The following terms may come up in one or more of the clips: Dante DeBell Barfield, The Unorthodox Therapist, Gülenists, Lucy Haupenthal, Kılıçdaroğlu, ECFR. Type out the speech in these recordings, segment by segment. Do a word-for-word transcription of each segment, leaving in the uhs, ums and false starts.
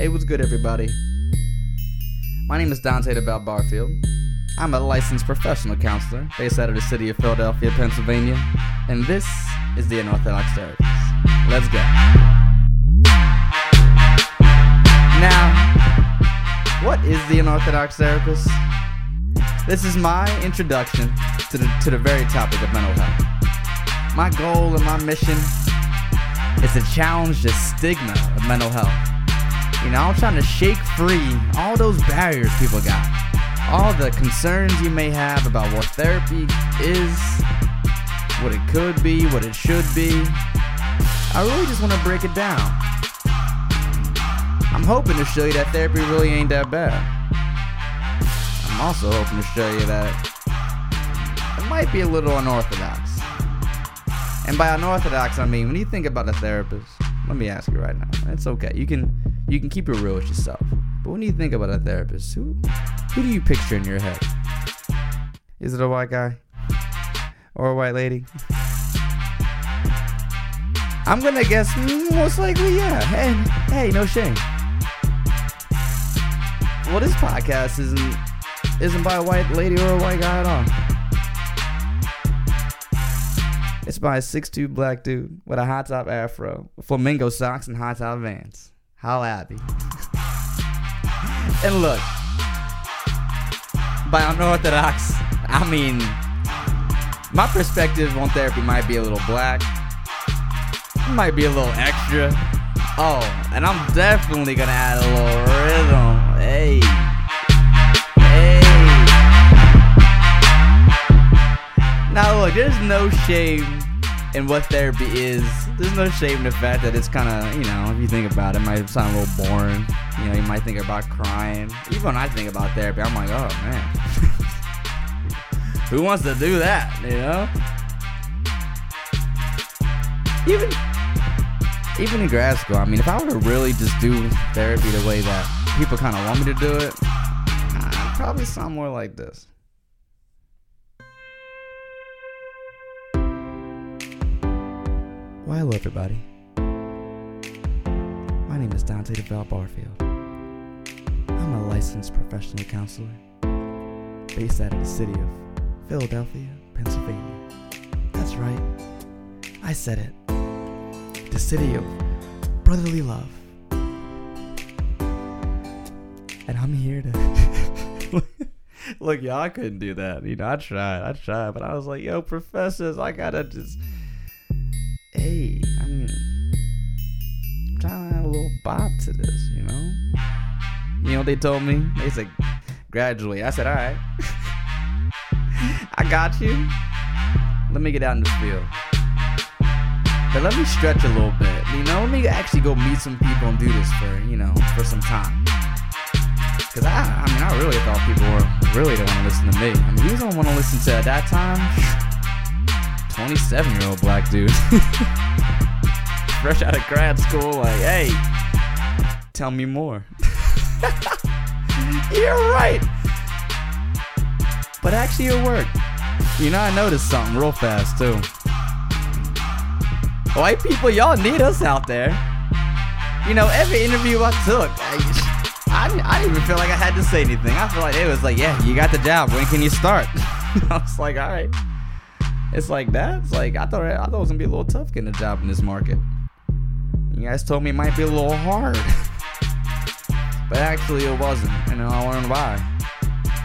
Hey, what's good, everybody? My name is Dante DeBell Barfield. I'm a licensed professional counselor based out of the city of Philadelphia, Pennsylvania, and this is The Unorthodox Therapist. Let's go. Now, what is The Unorthodox Therapist? This is my introduction to the, to the very topic of mental health. My goal and my mission is to challenge the stigma of mental health. You know, I'm trying to shake free all those barriers people got. All the concerns you may have about what therapy is, what it could be, what it should be. I really just want to break it down. I'm hoping to show you that therapy really ain't that bad. I'm also hoping to show you that it might be a little unorthodox. And by unorthodox, I mean, when you think about a therapist, let me ask you right now. It's okay. You can... You can keep it real with yourself. But when you think about a therapist, who who do you picture in your head? Is it a white guy? Or a white lady? I'm going to guess most likely, yeah. Hey, hey, no shame. Well, this podcast isn't, isn't by a white lady or a white guy at all. It's by a six foot two black dude with a high top afro, flamingo socks, and high top Vans. How happy. And look, by unorthodox, I mean, my perspective on therapy might be a little black, might be a little extra. Oh, and I'm definitely gonna add a little rhythm. Hey, hey. Now look, there's no shame and what therapy is. There's no shame in the fact that it's kind of, you know, if you think about it, it might sound a little boring. You know, you might think about crying. Even when I think about therapy, I'm like, oh, man. Who wants to do that, you know? Even even in grad school, I mean, if I were to really just do therapy the way that people kind of want me to do it, I'd probably sound more like this. Well, hello everybody. My name is Dante DeBell Barfield. I'm a licensed professional counselor based out of the city of Philadelphia, Pennsylvania. That's right. I said it. The city of brotherly love. And I'm here to... Look, y'all, I couldn't do that. You know, I tried. I tried. But I was like, yo, professors, I gotta just... Hey, I mean, I'm trying to add a little bop to this, you know? You know what they told me? They said, gradually. I said, all right. I got you. Let me get out in the field. But let me stretch a little bit, you know? Let me actually go meet some people and do this for, you know, for some time. Because I, I mean, I really thought people were really don't want to listen to me. I mean, you don't want to listen to at that time... twenty-seven-year-old black dude. Fresh out of grad school, like, hey, tell me more. You're right. But actually, it worked. You know, I noticed something real fast, too. White people, y'all need us out there. You know, every interview I took, I, I, I didn't even feel like I had to say anything. I feel like it was like, yeah, you got the job. When can you start? I was like, all right. It's like that. It's like I thought. I thought it was gonna be a little tough getting a job in this market. You guys told me it might be a little hard, but actually it wasn't, and I learned why.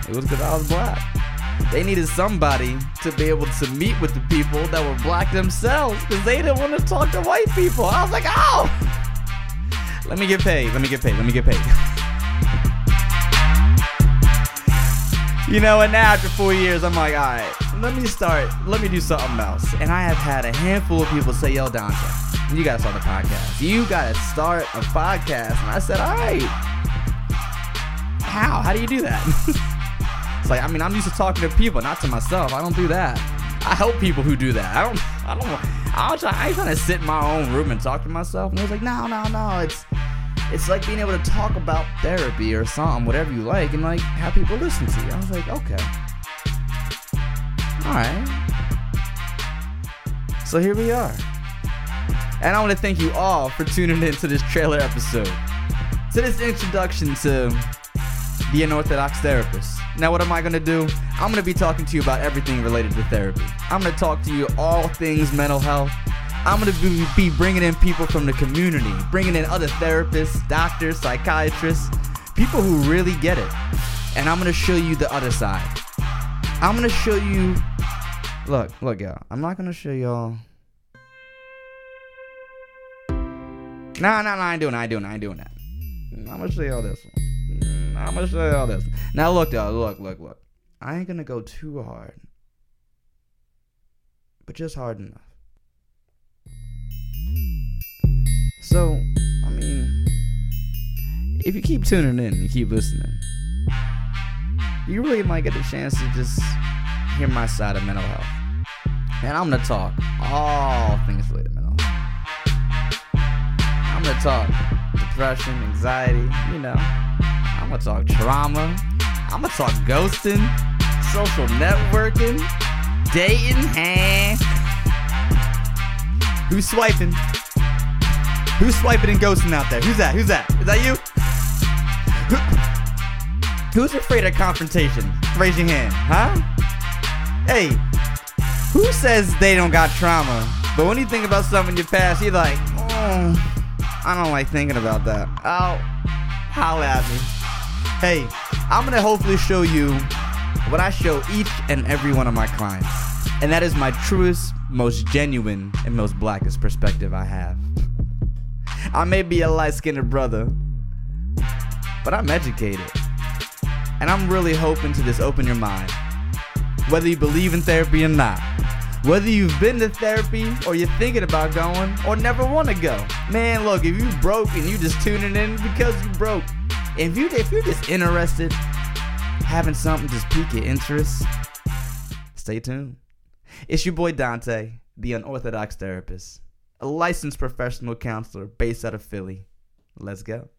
It was because I was black. They needed somebody to be able to meet with the people that were black themselves, because they didn't want to talk to white people. I was like, oh, let me get paid. Let me get paid. Let me get paid. You know, and now after four years, I'm like, all right. Let me start. Let me do something else. And I have had a handful of people say, yo, Dante, you got to start a podcast. You got to start a podcast. And I said, all right. How? How do you do that? It's like, I mean, I'm used to talking to people, not to myself. I don't do that. I help people who do that. I don't, I don't, I don't try, I ain't trying to sit in my own room and talk to myself. And it was like, no, no, no. It's, it's like being able to talk about therapy or something, whatever you like, and like have people listen to you. I was like, okay. Alright, so here we are, and I want to thank you all for tuning in to this trailer episode. So this introduction to The Unorthodox Therapist. Now what am I going to do? I'm going to be talking to you about everything related to therapy. I'm going to talk to you all things mental health. I'm going to be bringing in people from the community, bringing in other therapists, doctors, psychiatrists, people who really get it. And I'm going to show you the other side. I'm going to show you... Look, look, y'all. I'm not going to show y'all... Nah, nah, nah, I ain't doing that, I ain't doing that, I ain't doing that. I'm going to show y'all this one. I'm going to show y'all this one. Now, look, y'all, look, look, look. I ain't going to go too hard. But just hard enough. So, I mean, if you keep tuning in and keep listening, you really might get the chance to just hear my side of mental health. And I'm going to talk all things related to mental health. I'm going to talk depression, anxiety, you know. I'm going to talk trauma. I'm going to talk ghosting, social networking, dating, hey. Who's swiping? Who's swiping and ghosting out there? Who's that? Who's that? Is that you? Who's afraid of confrontation? Raise your hand, huh? Hey, who says they don't got trauma? But when you think about something in your past, you're like, oh, I don't like thinking about that. Oh, holla at me. Hey, I'm gonna hopefully show you what I show each and every one of my clients. And that is my truest, most genuine, and most blackest perspective I have. I may be a light-skinned brother, but I'm educated. And I'm really hoping to just open your mind. Whether you believe in therapy or not. Whether you've been to therapy or you're thinking about going or never want to go. Man, look, if you broke and you just tuning in because you broke. If, you, if you're just interested, having something just pique your interest, stay tuned. It's your boy Dante, the Unorthodox Therapist. A licensed professional counselor based out of Philly. Let's go.